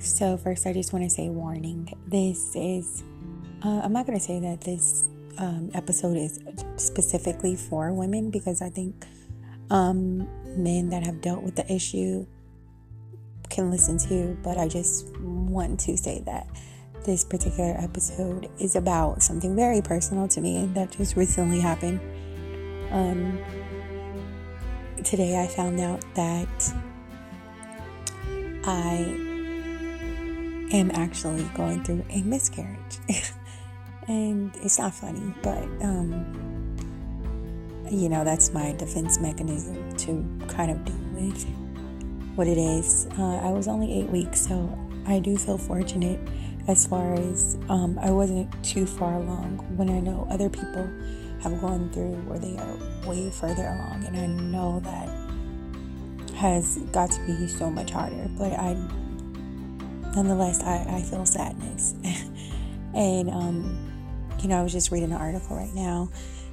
So first I just want to say warning. This is, I'm not going to say that this episode is specifically for women, because I think men that have dealt with the issue can listen to, but I just want to say that this particular episode is about something very personal to me that just recently happened. Today I found out that I am actually going through a miscarriage. And it's not funny, but you know, that's my defense mechanism to kind of deal with what it is. I was only 8 weeks, so I do feel fortunate as far as I wasn't too far along, when I know other people have gone through where they are way further along, and I know that has got to be so much harder. But I nonetheless feel sadness. And you know, I was just reading an article right now,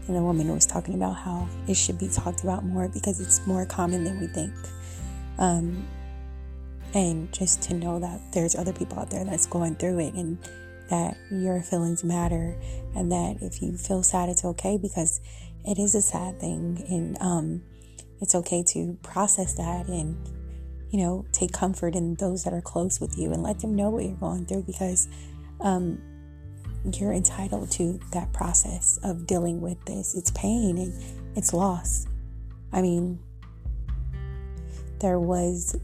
and the woman was talking about how it should be talked about more because it's more common than we think. And just to know that there's other people out there that's going through it, and that your feelings matter, and that if you feel sad, it's okay, because it is a sad thing. And it's okay to process that, and you know, take comfort in those that are close with you and let them know what you're going through, because you're entitled to that process of dealing with this. It's pain and it's loss. I mean, there was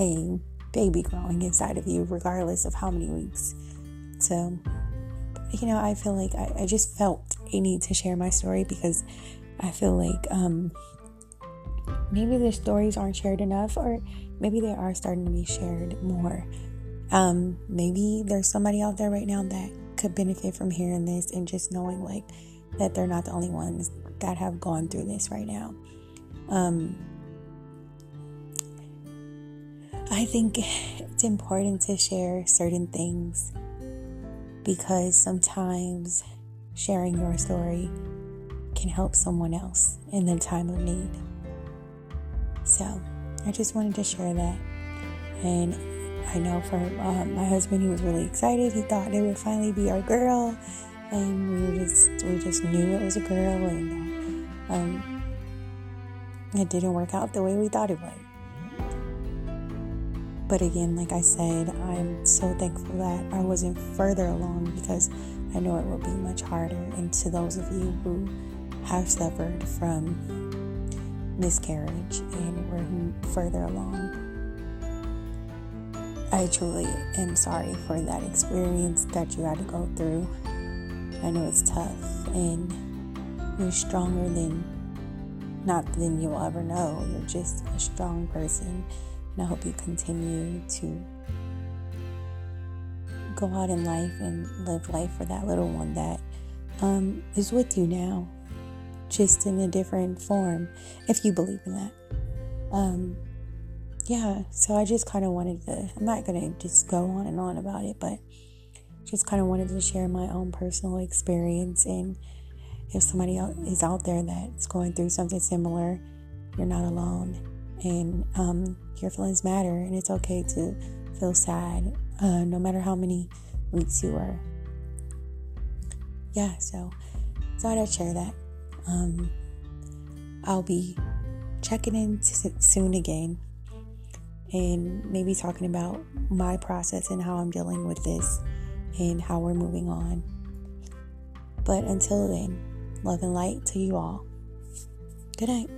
a baby growing inside of you, regardless of how many weeks. So, you know, I feel like I just felt a need to share my story, because I feel like maybe the stories aren't shared enough, or maybe they are starting to be shared more. Maybe there's somebody out there right now that could benefit from hearing this, and just knowing like that they're not the only ones that have gone through this right now. I think it's important to share certain things, because sometimes sharing your story can help someone else in the time of need. So I just wanted to share that. And I know for my husband, he was really excited. He thought it would finally be our girl, and we just knew it was a girl, and it didn't work out the way we thought it would. But again, like I said, I'm so thankful that I wasn't further along, because I know it will be much harder. And to those of you who have suffered from miscarriage and were further along, I truly am sorry for that experience that you had to go through. I know it's tough, and you're stronger than you'll ever know. You're just a strong person, and I hope you continue to go out in life and live life for that little one that is with you now, just in a different form, if you believe in that. Yeah, so I just kind of wanted to, I'm not going to just go on and on about it, but just kind of wanted to share my own personal experience. And if somebody else is out there that's going through something similar, you're not alone. And your feelings matter, and it's okay to feel sad, no matter how many weeks you were. Yeah, so thought I'd share that. I'll be checking in soon again, and maybe talking about my process and how I'm dealing with this and how we're moving on. But until then, love and light to you all. Good night.